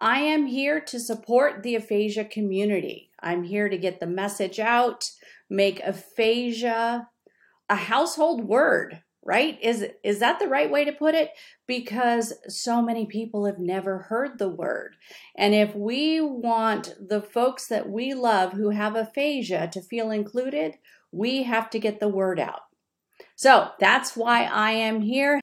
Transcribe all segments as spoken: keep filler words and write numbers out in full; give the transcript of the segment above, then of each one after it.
I am here to support the aphasia community. I'm here to get the message out, make aphasia a household word, right? Is, is that the right way to put it? Because so many people have never heard the word. And if we want the folks that we love who have aphasia to feel included, we have to get the word out. So that's why I am here.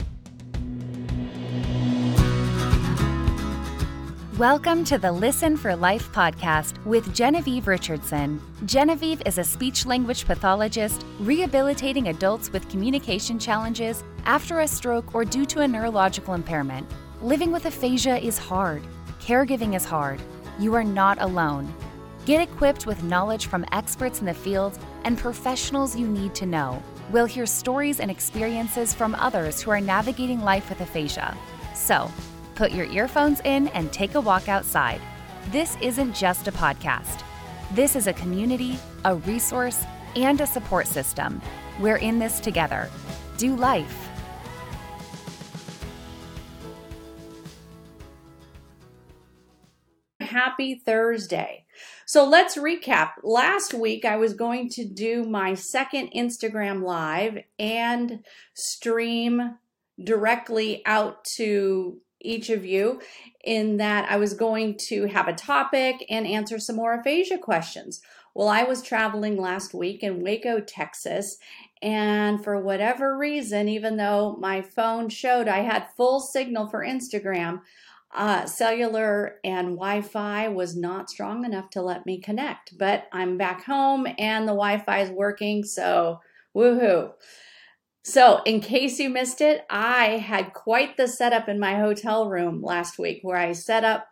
Welcome to the Listen for Life podcast with Genevieve Richardson. Genevieve is a speech-language pathologist rehabilitating adults with communication challenges after a stroke or due to a neurological impairment. Living with aphasia is hard. Caregiving is hard. You are not alone. Get equipped with knowledge from experts in the field and professionals you need to know. We'll hear stories and experiences from others who are navigating life with aphasia. So, put your earphones in and take a walk outside. This isn't just a podcast. This is a community, a resource, and a support system. We're in this together. Do life. Happy Thursday. So let's recap. Last week, I was going to do my second Instagram Live and stream directly out to each of you, in that I was going to have a topic and answer some more aphasia questions. Well, I was traveling last week in Waco, Texas, and for whatever reason, even though my phone showed I had full signal for Instagram, uh, cellular and Wi-Fi was not strong enough to let me connect. But I'm back home and the Wi-Fi is working, so woohoo. So in case you missed it, I had quite the setup in my hotel room last week, where I set up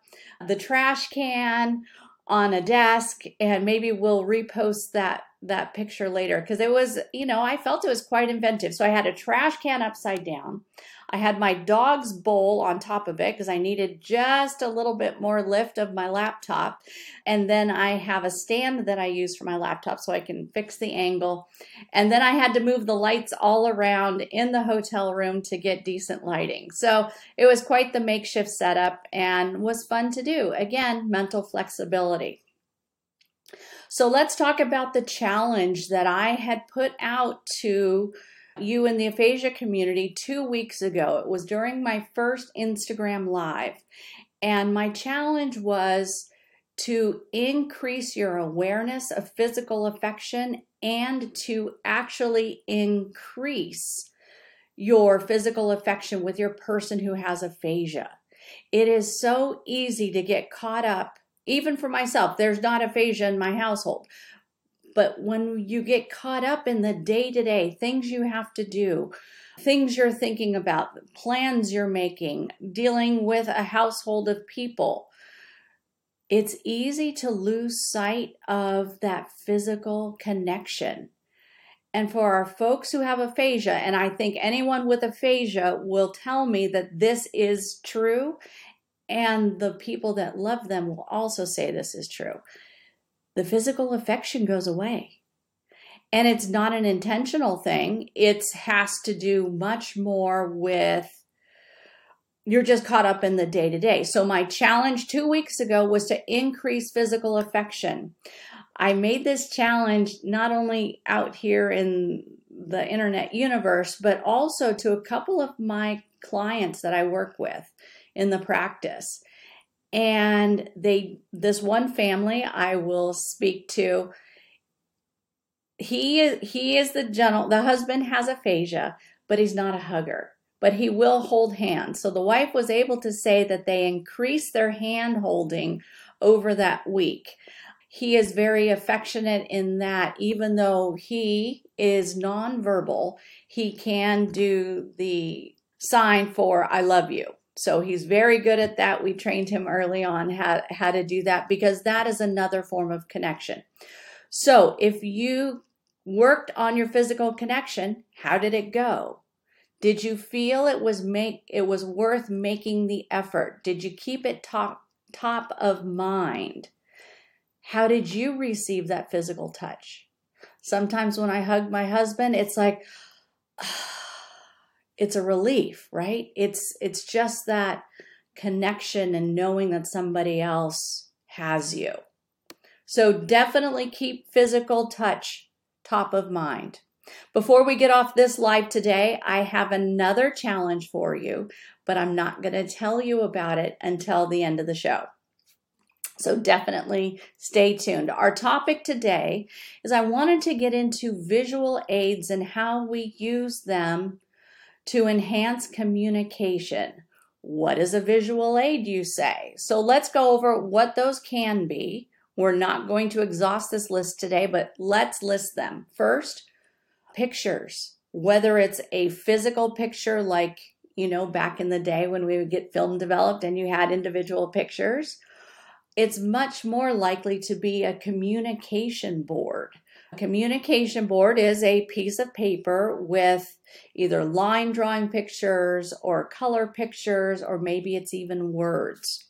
the trash can on a desk, and maybe we'll repost that, that picture later, because it was, you know, I felt it was quite inventive. So I had a trash can upside down. I had my dog's bowl on top of it because I needed just a little bit more lift of my laptop. And then I have a stand that I use for my laptop so I can fix the angle. And then I had to move the lights all around in the hotel room to get decent lighting. So it was quite the makeshift setup and was fun to do. Again, mental flexibility. So let's talk about the challenge that I had put out to you in the aphasia community two weeks ago. It was during my first Instagram Live. And my challenge was to increase your awareness of physical affection and to actually increase your physical affection with your person who has aphasia. It is so easy to get caught up, even for myself. There's not aphasia in my household. But when you get caught up in the day-to-day, things you have to do, things you're thinking about, plans you're making, dealing with a household of people, it's easy to lose sight of that physical connection. And for our folks who have aphasia, and I think anyone with aphasia will tell me that this is true, and the people that love them will also say this is true. The physical affection goes away. And it's not an intentional thing. It has to do much more with, you're just caught up in the day-to-day. So my challenge two weeks ago was to increase physical affection. I made this challenge not only out here in the internet universe, but also to a couple of my clients that I work with in the practice. And they, this one family I will speak to, he is, he is the gentle, the husband has aphasia, but he's not a hugger, but he will hold hands. So the wife was able to say that they increased their hand holding over that week. He is very affectionate in that even though he is nonverbal, he can do the sign for I love you. So he's very good at that. We trained him early on how, how to do that, because that is another form of connection. So if you worked on your physical connection, how did it go? Did you feel it was make it was worth making the effort? Did you keep it top, top of mind? How did you receive that physical touch? Sometimes when I hug my husband, it's like, it's a relief, right? It's it's just that connection and knowing that somebody else has you. So definitely keep physical touch top of mind. Before we get off this live today, I have another challenge for you, but I'm not going to tell you about it until the end of the show. So definitely stay tuned. Our topic today is I wanted to get into visual aids and how we use them to enhance communication. What is a visual aid, you say? So let's go over what those can be. We're not going to exhaust this list today, but let's list them. First, pictures, whether it's a physical picture like, you know, back in the day when we would get film developed and you had individual pictures, it's much more likely to be a communication board. A communication board is a piece of paper with either line drawing pictures or color pictures, or maybe it's even words.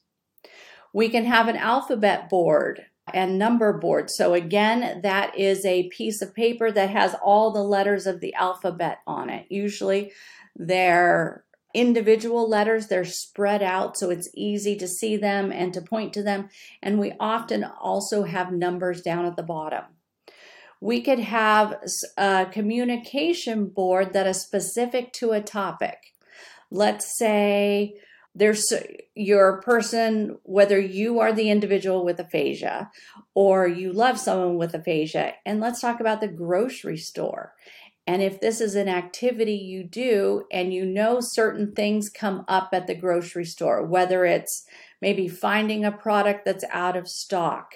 We can have an alphabet board and number board. So again, that is a piece of paper that has all the letters of the alphabet on it. Usually they're individual letters, they're spread out so it's easy to see them and to point to them. And we often also have numbers down at the bottom. We could have a communication board that is specific to a topic. Let's say there's your person, whether you are the individual with aphasia or you love someone with aphasia, and let's talk about the grocery store. And if this is an activity you do and you know certain things come up at the grocery store, whether it's maybe finding a product that's out of stock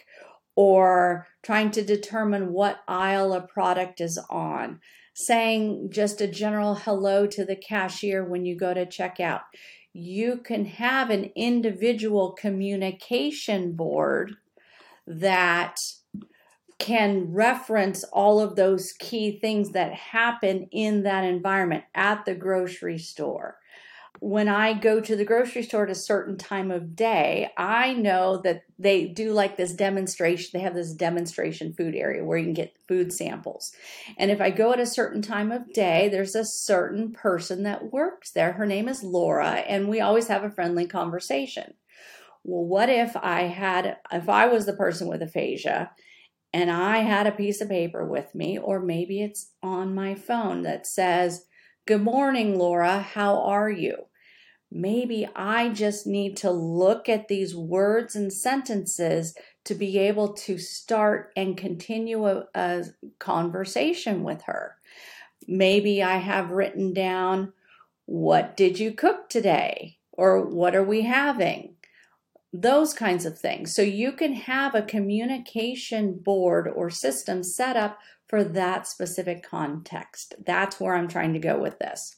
or trying to determine what aisle a product is on, saying just a general hello to the cashier when you go to checkout. You can have an individual communication board that can reference all of those key things that happen in that environment at the grocery store. When I go to the grocery store at a certain time of day, I know that they do like this demonstration. They have this demonstration food area where you can get food samples. And if I go at a certain time of day, there's a certain person that works there. Her name is Laura, and we always have a friendly conversation. Well, what if I had, if I was the person with aphasia and I had a piece of paper with me, or maybe it's on my phone that says, "Good morning, Laura. How are you?" Maybe I just need to look at these words and sentences to be able to start and continue a, a conversation with her. Maybe I have written down, "What did you cook today?" or "What are we having?" Those kinds of things. So you can have a communication board or system set up for that specific context. That's where I'm trying to go with this.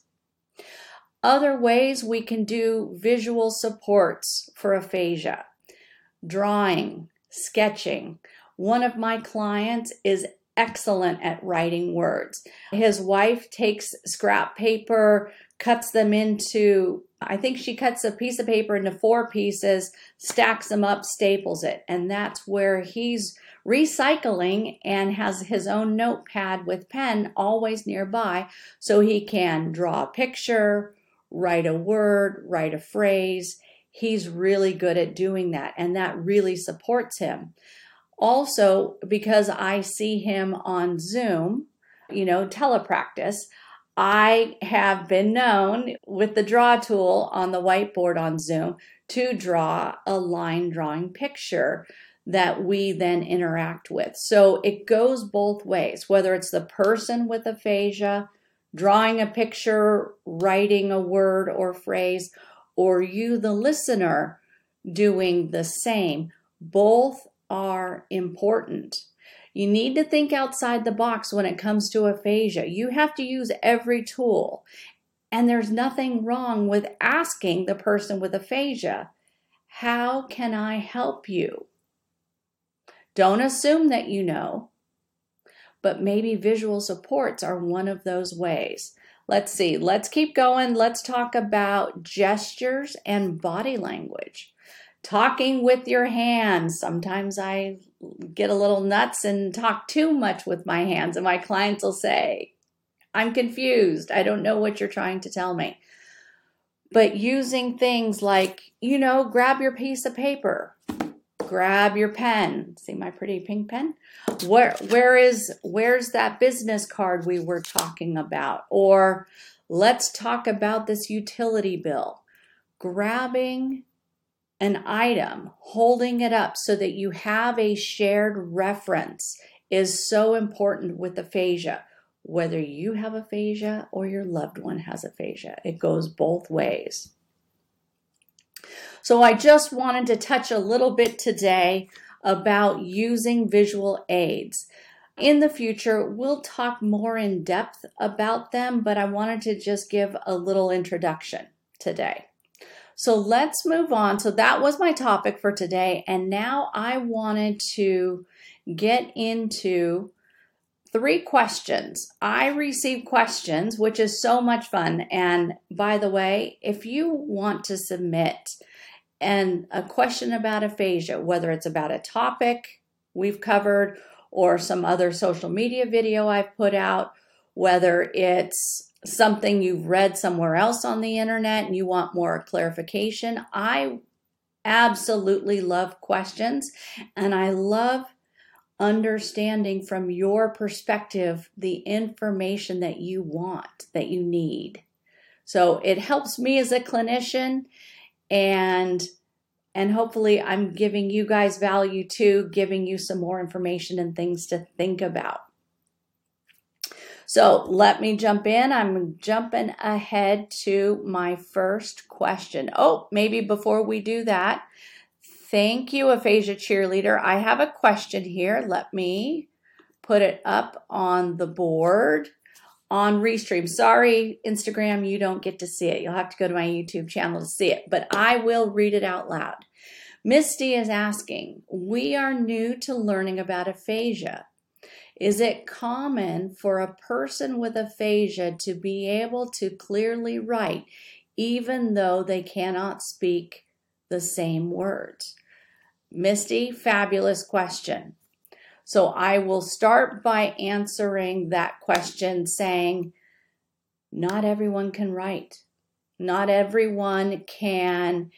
Other ways we can do visual supports for aphasia: drawing, sketching. One of my clients is excellent at writing words. His wife takes scrap paper, cuts them into, I think she cuts a piece of paper into four pieces, stacks them up, staples it. And that's where he's recycling and has his own notepad with pen always nearby so he can draw a picture, write a word, write a phrase. He's really good at doing that, and that really supports him. Also, because I see him on Zoom, you know, telepractice, I have been known with the draw tool on the whiteboard on Zoom to draw a line drawing picture that we then interact with. So it goes both ways, whether it's the person with aphasia drawing a picture, writing a word or phrase, or you, the listener, doing the same. Both are important. You need to think outside the box when it comes to aphasia. You have to use every tool. And there's nothing wrong with asking the person with aphasia, "How can I help you?" Don't assume that you know, but maybe visual supports are one of those ways. Let's see. Let's keep going. Let's talk about gestures and body language. Talking with your hands. Sometimes I get a little nuts and talk too much with my hands, and my clients will say, "I'm confused. I don't know what you're trying to tell me." But using things like, you know, grab your piece of paper, grab your pen. See my pretty pink pen? Where, where is, where's that business card we were talking about? Or let's talk about this utility bill. Grabbing an item, holding it up so that you have a shared reference is so important with aphasia. Whether you have aphasia or your loved one has aphasia, it goes both ways. So I just wanted to touch a little bit today about using visual aids. In the future, we'll talk more in depth about them, but I wanted to just give a little introduction today. So let's move on. So that was my topic for today. And now I wanted to get into three questions. I receive questions, which is so much fun. And by the way, if you want to submit and a question about aphasia, whether it's about a topic we've covered or some other social media video I've put out, whether it's something you've read somewhere else on the internet and you want more clarification, I absolutely love questions, and I love understanding from your perspective the information that you want, that you need. So it helps me as a clinician, and and hopefully I'm giving you guys value too, giving you some more information and things to think about. So let me jump in. I'm jumping ahead to my first question. Oh, maybe before we do that, thank you, Aphasia Cheerleader. I have a question here. Let me put it up on the board on Restream. Sorry, Instagram, you don't get to see it. You'll have to go to my YouTube channel to see it, but I will read it out loud. Misty is asking, we are new to learning about aphasia. Is it common for a person with aphasia to be able to clearly write, even though they cannot speak the same words? Misty, fabulous question. So I will start by answering that question saying, not everyone can write. Not everyone can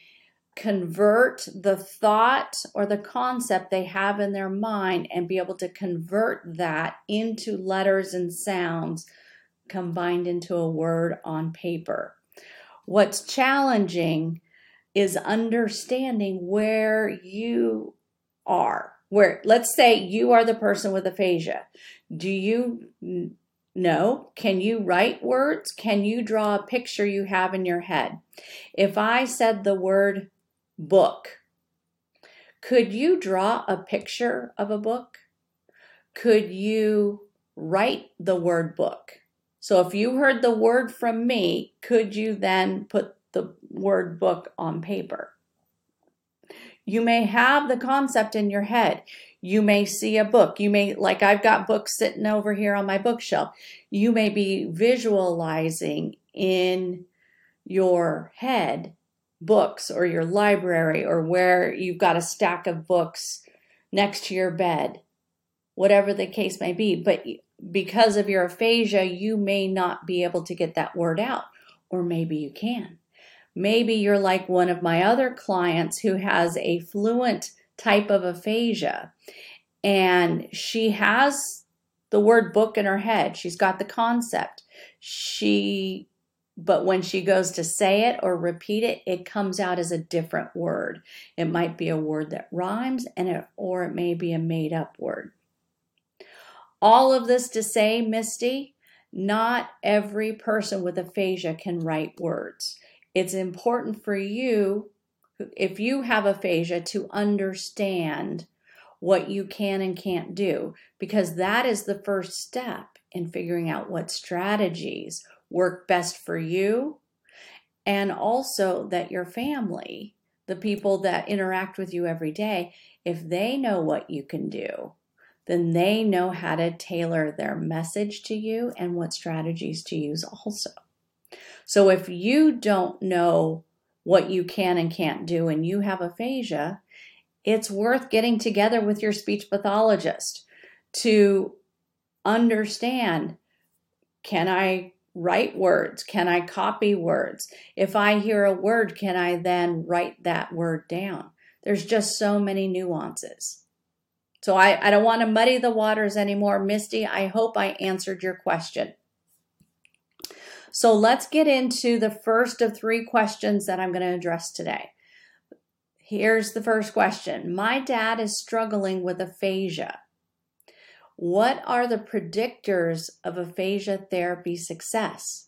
convert the thought or the concept they have in their mind and be able to convert that into letters and sounds combined into a word on paper. What's challenging is understanding where you are. Where, let's say you are the person with aphasia. Do you know? Can you write words? Can you draw a picture you have in your head? If I said the word book, could you draw a picture of a book? Could you write the word book? So if you heard the word from me, could you then put the word book on paper? You may have the concept in your head. You may see a book. You may, like I've got books sitting over here on my bookshelf. You may be visualizing in your head books or your library or where you've got a stack of books next to your bed, whatever the case may be. But because of your aphasia, you may not be able to get that word out, or maybe you can. Maybe you're like one of my other clients who has a fluent type of aphasia, and she has the word book in her head. She's got the concept. She, but when she goes to say it or repeat it, it comes out as a different word. It might be a word that rhymes, and it, or it may be a made-up word. All of this to say, Misty, not every person with aphasia can write words. It's important for you, if you have aphasia, to understand what you can and can't do, because that is the first step in figuring out what strategies work best for you, and also that your family, the people that interact with you every day, if they know what you can do, then they know how to tailor their message to you and what strategies to use also. So if you don't know what you can and can't do and you have aphasia, it's worth getting together with your speech pathologist to understand, can I write words? Can I copy words? If I hear a word, can I then write that word down? There's just so many nuances. So I, I don't want to muddy the waters anymore. Misty, I hope I answered your question. So let's get into the first of three questions that I'm going to address today. Here's the first question. My dad is struggling with aphasia. What are the predictors of aphasia therapy success?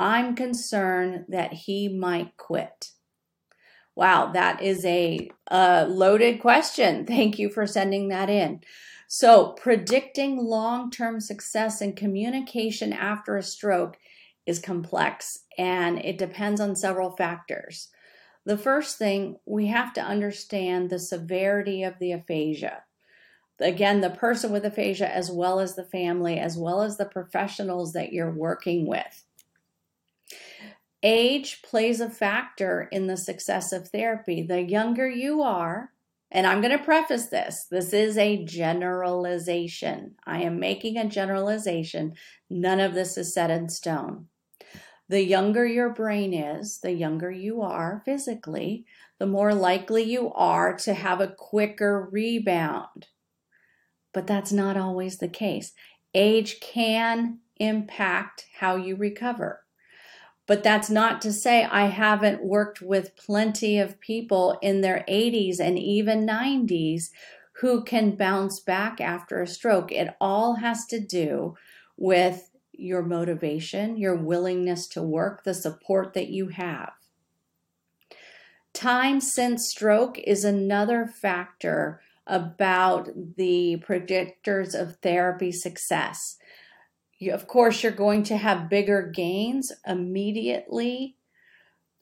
I'm concerned that he might quit. Wow, that is a uh, loaded question. Thank you for sending that in. So, predicting long-term success in communication after a stroke is complex, and it depends on several factors. The first thing, we have to understand the severity of the aphasia. Again, the person with aphasia, as well as the family, as well as the professionals that you're working with. Age plays a factor in the success of therapy. The younger you are, and I'm going to preface this, this is a generalization. I am making a generalization. None of this is set in stone. The younger your brain is, the younger you are physically, the more likely you are to have a quicker rebound. But that's not always the case. Age can impact how you recover. But that's not to say I haven't worked with plenty of people in their eighties and even nineties who can bounce back after a stroke. It all has to do with your motivation, your willingness to work, the support that you have. Time since stroke is another factor about the predictors of therapy success. You, of course, you're going to have bigger gains immediately,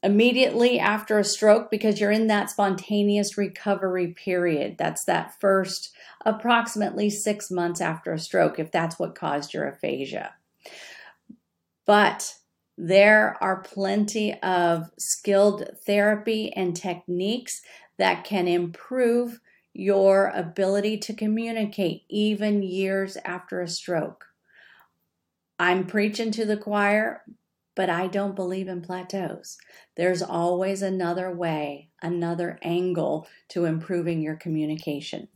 immediately after a stroke because you're in that spontaneous recovery period. That's that first approximately six months after a stroke, if that's what caused your aphasia. But there are plenty of skilled therapy and techniques that can improve your ability to communicate even years after a stroke. I'm preaching to the choir, but I don't believe in plateaus. There's always another way, another angle to improving your communication.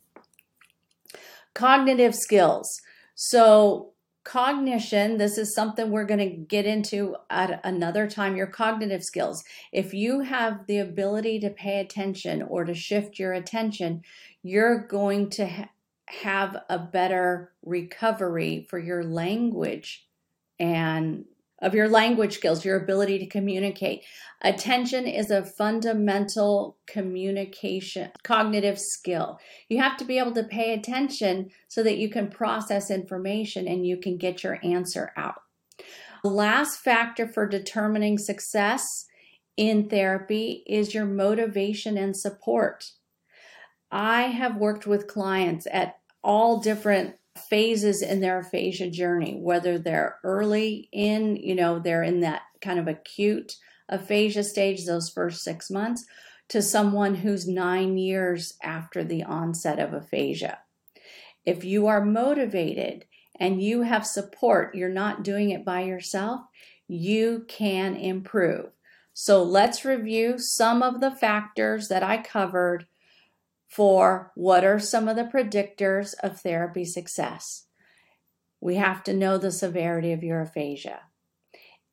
Cognitive skills. So cognition, this is something we're going to get into at another time, your cognitive skills. If you have the ability to pay attention or to shift your attention, you're going to ha- have a better recovery for your language and of your language skills, your ability to communicate. Attention is a fundamental communication, cognitive skill. You have to be able to pay attention so that you can process information and you can get your answer out. The last factor for determining success in therapy is your motivation and support. I have worked with clients at all different phases in their aphasia journey, whether they're early in, you know, they're in that kind of acute aphasia stage, those first six months, to someone who's nine years after the onset of aphasia. If you are motivated and you have support, you're not doing it by yourself, you can improve. So let's review some of the factors that I covered for what are some of the predictors of therapy success. We have to know the severity of your aphasia.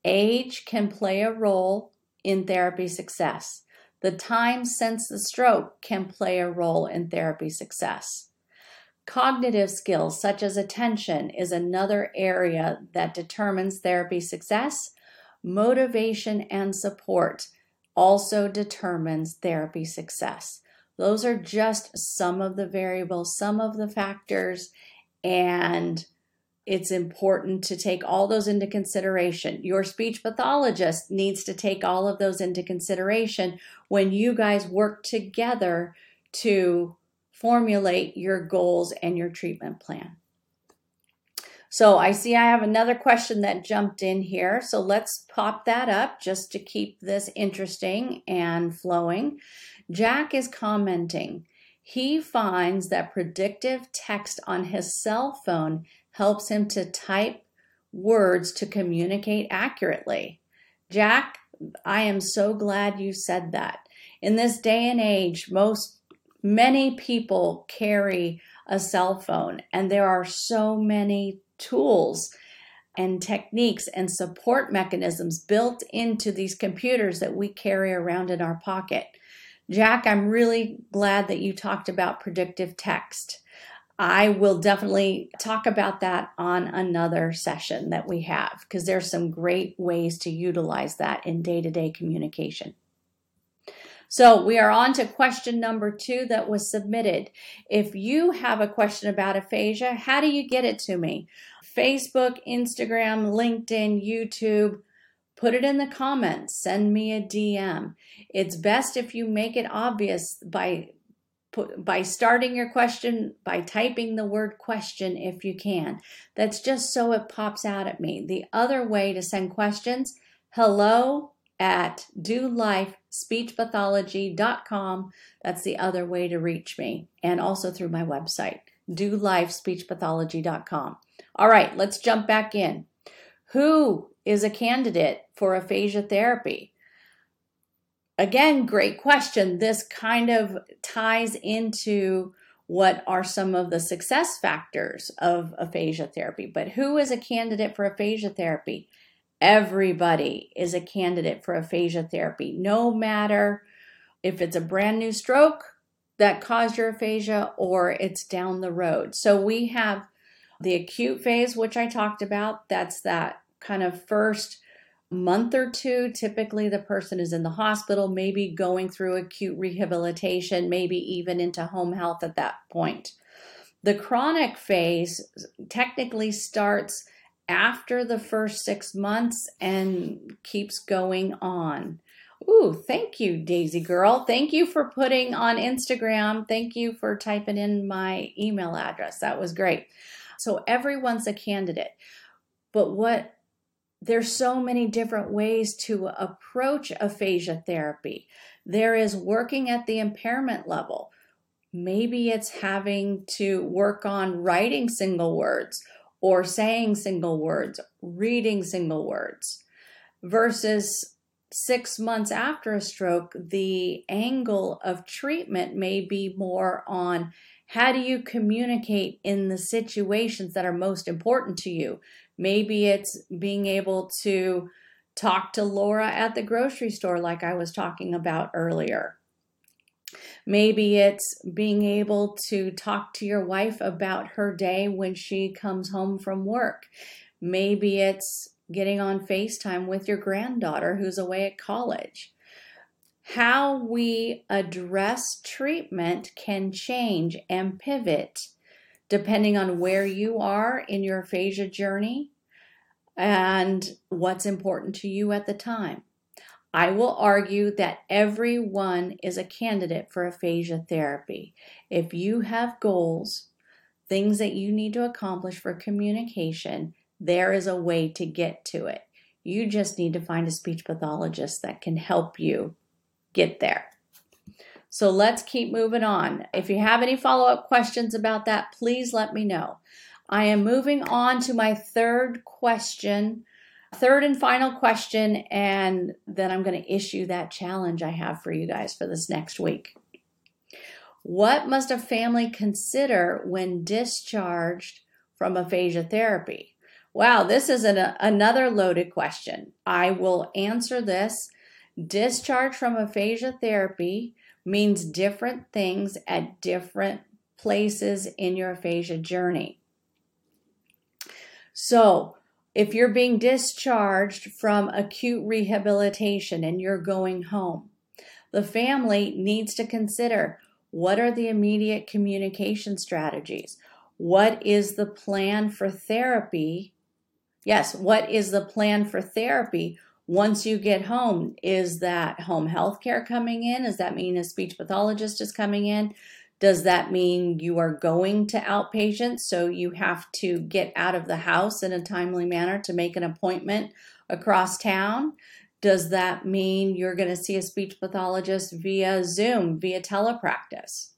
Age can play a role in therapy success. The time since the stroke can play a role in therapy success. Cognitive skills such as attention is another area that determines therapy success. Motivation and support also determines therapy success. Those are just some of the variables, some of the factors, and it's important to take all those into consideration. Your speech pathologist needs to take all of those into consideration when you guys work together to formulate your goals and your treatment plan. So I see I have another question that jumped in here. So let's pop that up just to keep this interesting and flowing. Jack is commenting. He finds that predictive text on his cell phone helps him to type words to communicate accurately. Jack, I am so glad you said that. In this day and age, most many people carry a cell phone, and there are so many tools and techniques and support mechanisms built into these computers that we carry around in our pocket. Jack, I'm really glad that you talked about predictive text. I will definitely talk about that on another session that we have, because there's some great ways to utilize that in day-to-day communication. So we are on to question number two that was submitted. If you have a question about aphasia, how do you get it to me? Facebook, Instagram, LinkedIn, YouTube, put it in the comments, send me a D M. It's best if you make it obvious by by starting your question, by typing the word question if you can. That's just so it pops out at me. The other way to send questions, hello at do life speech pathology dot com. That's the other way to reach me, and also through my website, do life speech pathology dot com. All right, let's jump back in. Who is a candidate for aphasia therapy? Again, great question. This kind of ties into what are some of the success factors of aphasia therapy. But who is a candidate for aphasia therapy? Everybody is a candidate for aphasia therapy, no matter if it's a brand new stroke that caused your aphasia or it's down the road. So we have the acute phase, which I talked about. That's that kind of first month or two. Typically, the person is in the hospital, maybe going through acute rehabilitation, maybe even into home health at that point. The chronic phase technically starts after the first six months and keeps going on. Ooh, thank you, Daisy Girl. Thank you for putting on Instagram. Thank you for typing in my email address. That was great. So everyone's a candidate. But what, there's so many different ways to approach aphasia therapy. There is working at the impairment level. Maybe it's having to work on writing single words, or saying single words, reading single words, versus six months after a stroke, the angle of treatment may be more on how do you communicate in the situations that are most important to you. Maybe it's being able to talk to Laura at the grocery store like I was talking about earlier. Maybe it's being able to talk to your wife about her day when she comes home from work. Maybe it's getting on FaceTime with your granddaughter who's away at college. How we address treatment can change and pivot depending on where you are in your aphasia journey and what's important to you at the time. I will argue that everyone is a candidate for aphasia therapy. If you have goals, things that you need to accomplish for communication, there is a way to get to it. You just need to find a speech pathologist that can help you get there. So let's keep moving on. If you have any follow-up questions about that, please let me know. I am moving on to my third question. Third and final question, and then I'm going to issue that challenge I have for you guys for this next week. What must a family consider when discharged from aphasia therapy? Wow, this is an, a, another loaded question. I will answer this. Discharge from aphasia therapy means different things at different places in your aphasia journey. So, if you're being discharged from acute rehabilitation and you're going home, the family needs to consider, what are the immediate communication strategies? What is the plan for therapy? Yes, what is the plan for therapy once you get home? Is that home health care coming in? Does that mean a speech pathologist is coming in? Does that mean you are going to outpatient, so you have to get out of the house in a timely manner to make an appointment across town? Does that mean you're going to see a speech pathologist via Zoom, via telepractice?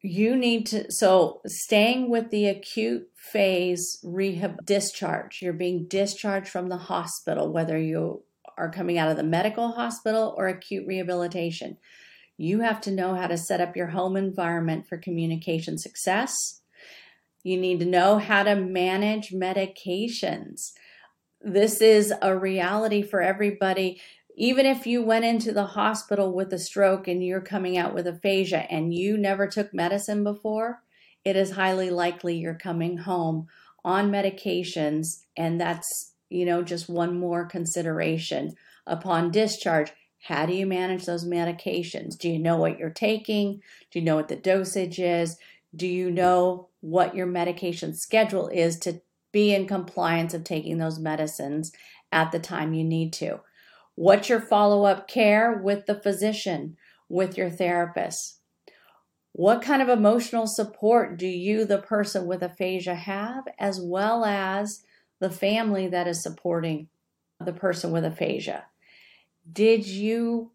you need to, so staying with the acute phase rehab discharge, you're being discharged from the hospital, whether you are coming out of the medical hospital or acute rehabilitation. You have to know how to set up your home environment for communication success. You need to know how to manage medications. This is a reality for everybody. Even if you went into the hospital with a stroke and you're coming out with aphasia and you never took medicine before, it is highly likely you're coming home on medications, and that's, you know, just one more consideration upon discharge. How do you manage those medications? Do you know what you're taking? Do you know what the dosage is? Do you know what your medication schedule is to be in compliance of taking those medicines at the time you need to? What's your follow-up care with the physician, with your therapist? What kind of emotional support do you, the person with aphasia, have, as well as the family that is supporting the person with aphasia? Did you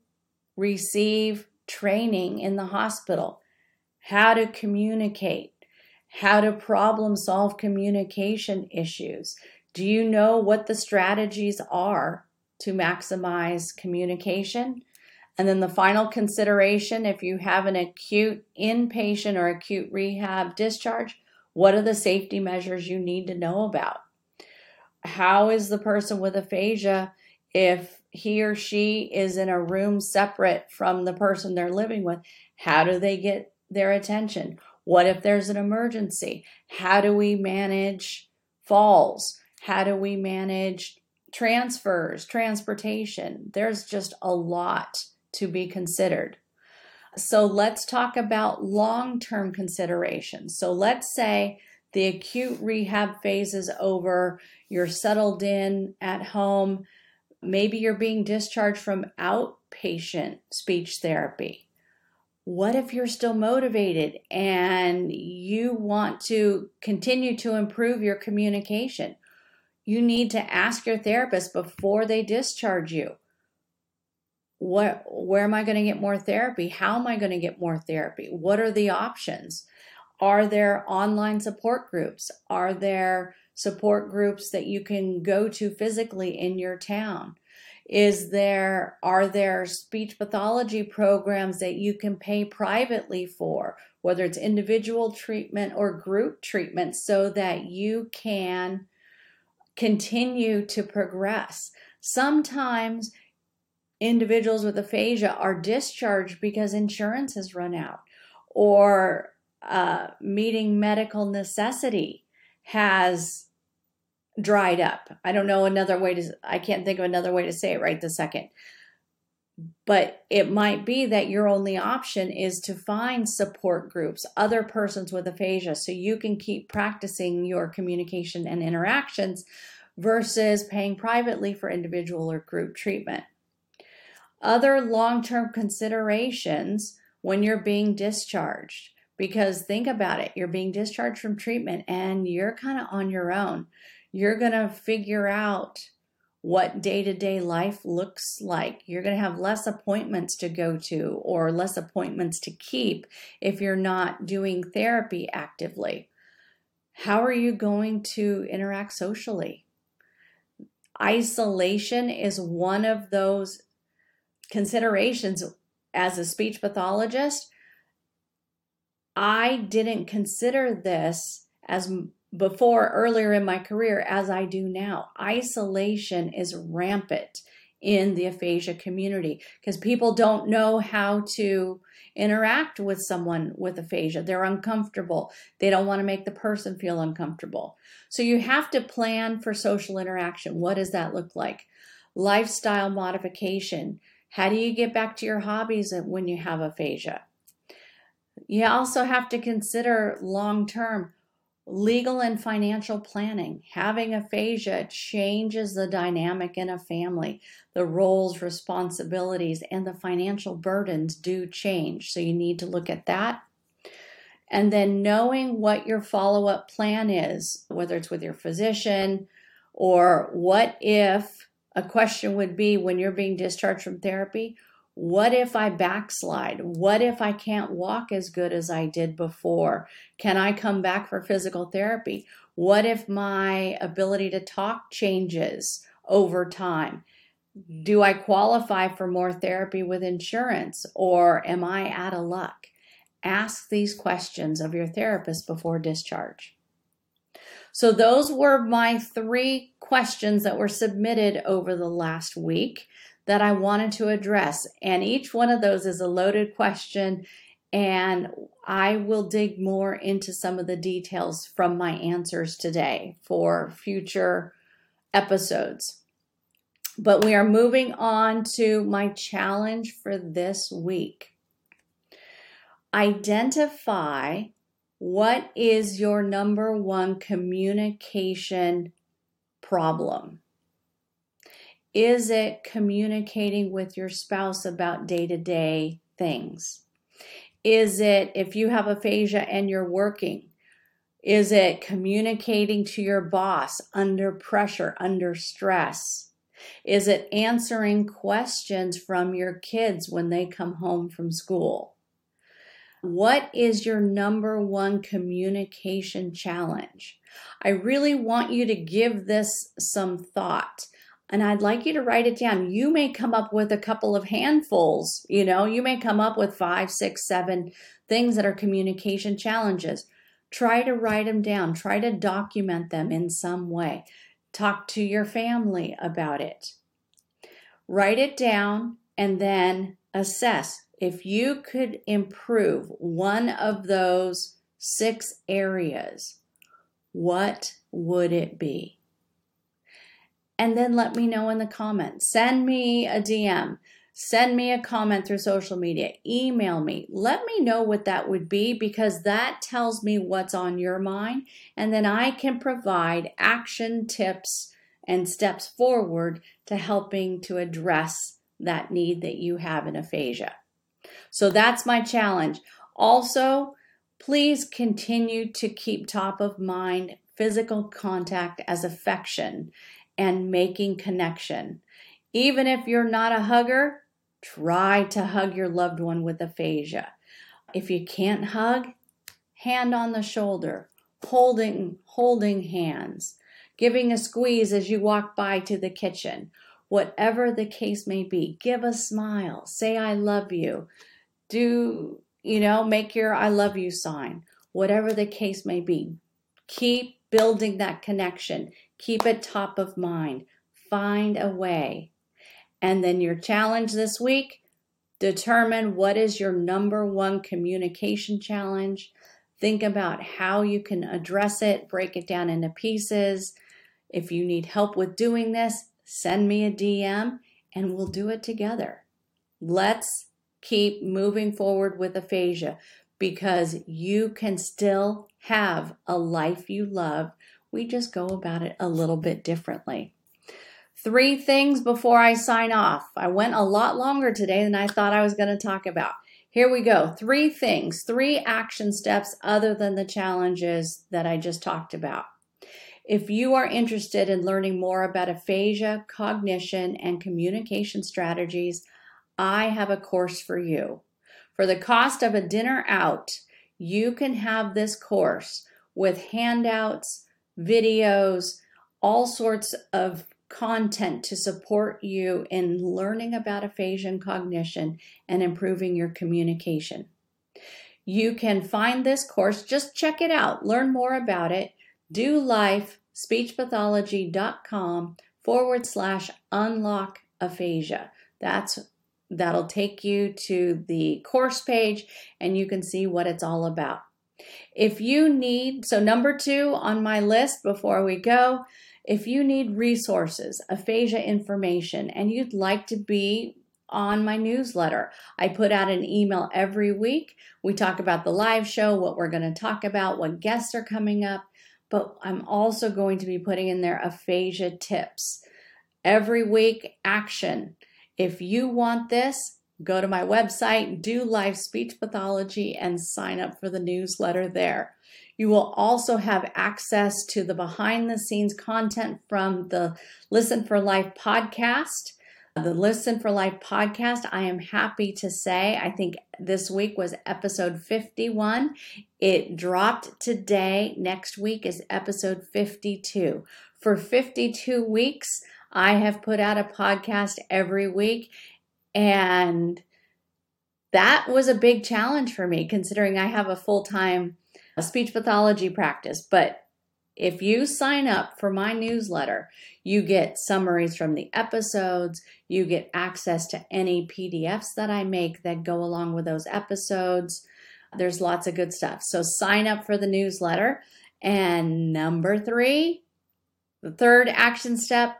receive training in the hospital? How to communicate? How to problem solve communication issues? Do you know what the strategies are to maximize communication? And then the final consideration, if you have an acute inpatient or acute rehab discharge, what are the safety measures you need to know about? How is the person with aphasia if he or she is in a room separate from the person they're living with? How do they get their attention? What if there's an emergency? How do we manage falls? How do we manage transfers, transportation? There's just a lot to be considered. So let's talk about long-term considerations. So let's say the acute rehab phase is over, you're settled in at home, maybe you're being discharged from outpatient speech therapy. What if you're still motivated and you want to continue to improve your communication? You need to ask your therapist before they discharge you, what, where am I going to get more therapy? How am I going to get more therapy? What are the options? Are there online support groups? Are there support groups that you can go to physically in your town? Is there, are there speech pathology programs that you can pay privately for, whether it's individual treatment or group treatment, so that you can continue to progress? Sometimes individuals with aphasia are discharged because insurance has run out, or uh, meeting medical necessity has dried up. I don't know another way to, I can't think of another way to say it right this second. But it might be that your only option is to find support groups, other persons with aphasia, so you can keep practicing your communication and interactions versus paying privately for individual or group treatment. Other long-term considerations when you're being discharged, because think about it, you're being discharged from treatment and you're kind of on your own. You're going to figure out what day-to-day life looks like. You're going to have less appointments to go to or less appointments to keep if you're not doing therapy actively. How are you going to interact socially? Isolation is one of those considerations. As a speech pathologist, I didn't consider this as before, earlier in my career, as I do now. Isolation is rampant in the aphasia community because people don't know how to interact with someone with aphasia. They're uncomfortable. They don't want to make the person feel uncomfortable. So you have to plan for social interaction. What does that look like? Lifestyle modification. How do you get back to your hobbies when you have aphasia? You also have to consider long-term legal and financial planning. Having aphasia changes the dynamic in a family. The roles, responsibilities, and the financial burdens do change. So you need to look at that. And then knowing what your follow-up plan is, whether it's with your physician, or what if a question would be when you're being discharged from therapy, What if I backslide? What if I can't walk as good as I did before? Can I come back for physical therapy? What if my ability to talk changes over time? Do I qualify for more therapy with insurance, or am I out of luck? Ask these questions of your therapist before discharge. So those were my three questions that were submitted over the last week that I wanted to address. And each one of those is a loaded question, and I will dig more into some of the details from my answers today for future episodes. But we are moving on to my challenge for this week. Identify what is your number one communication problem. Is it communicating with your spouse about day-to-day things? Is it, if you have aphasia and you're working, is it communicating to your boss under pressure, under stress? Is it answering questions from your kids when they come home from school? What is your number one communication challenge? I really want you to give this some thought, and I'd like you to write it down. You may come up with a couple of handfuls, you know, you may come up with five, six, seven things that are communication challenges. Try to write them down. Try to document them in some way. Talk to your family about it. Write it down and then assess. If you could improve one of those six areas, what would it be? And then let me know in the comments. Send me a D M. Send me a comment through social media. Email me. Let me know what that would be, because that tells me what's on your mind. And then I can provide action tips and steps forward to helping to address that need that you have in aphasia. So that's my challenge. Also, please continue to keep top of mind physical contact as affection and making connection. Even if you're not a hugger, try to hug your loved one with aphasia. If you can't hug, hand on the shoulder, holding, holding hands, giving a squeeze as you walk by to the kitchen. Whatever the case may be, give a smile, say I love you, do, you know, make your I love you sign. Whatever the case may be, keep building that connection. Keep it top of mind. Find a way. And then your challenge this week, determine what is your number one communication challenge. Think about how you can address it, break it down into pieces. If you need help with doing this, send me a D M and we'll do it together. Let's keep moving forward with aphasia, because you can still have a life you love. We just go about it a little bit differently. Three things before I sign off. I went a lot longer today than I thought I was going to talk about. Here we go. Three things, three action steps other than the challenges that I just talked about. If you are interested in learning more about aphasia, cognition, and communication strategies, I have a course for you. For the cost of a dinner out, you can have this course with handouts, videos, all sorts of content to support you in learning about aphasia and cognition and improving your communication. You can find this course, just check it out, learn more about it, do life speech pathology dot com forward slash unlock aphasia. That's, that'll take you to the course page and you can see what it's all about. If you need, so number two on my list before we go, if you need resources, aphasia information, and you'd like to be on my newsletter, I put out an email every week. We talk about the live show, what we're going to talk about, what guests are coming up, but I'm also going to be putting in there aphasia tips. Every week, action. If you want this, go to my website, Do Life Speech Pathology, and sign up for the newsletter there. You will also have access to the behind-the-scenes content from the Listen for Life podcast. the Listen for Life podcast. I am happy to say, I think this week was episode fifty-one. It dropped today. Next week is episode fifty-two. For fifty-two weeks, I have put out a podcast every week, and that was a big challenge for me considering I have a full-time speech pathology practice. But if you sign up for my newsletter, you get summaries from the episodes, you get access to any P D Fs that I make that go along with those episodes. There's lots of good stuff. So sign up for the newsletter. And number three, the third action step,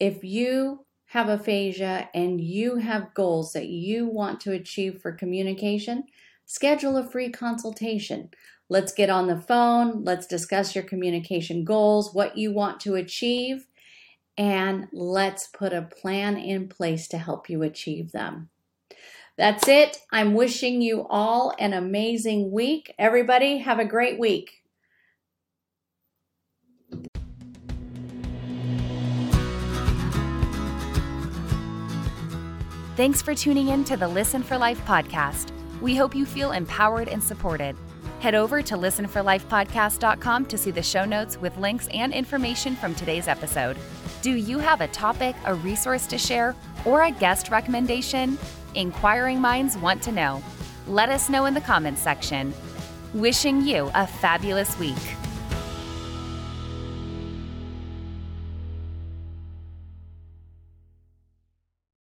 if you have aphasia and you have goals that you want to achieve for communication, schedule a free consultation. Let's get on the phone. Let's discuss your communication goals, what you want to achieve, and let's put a plan in place to help you achieve them. That's it. I'm wishing you all an amazing week. Everybody, have a great week. Thanks for tuning in to the Listen for Life podcast. We hope you feel empowered and supported. Head over to listen for life podcast dot com to see the show notes with links and information from today's episode. Do you have a topic, a resource to share, or a guest recommendation? Inquiring minds want to know. Let us know in the comments section. Wishing you a fabulous week.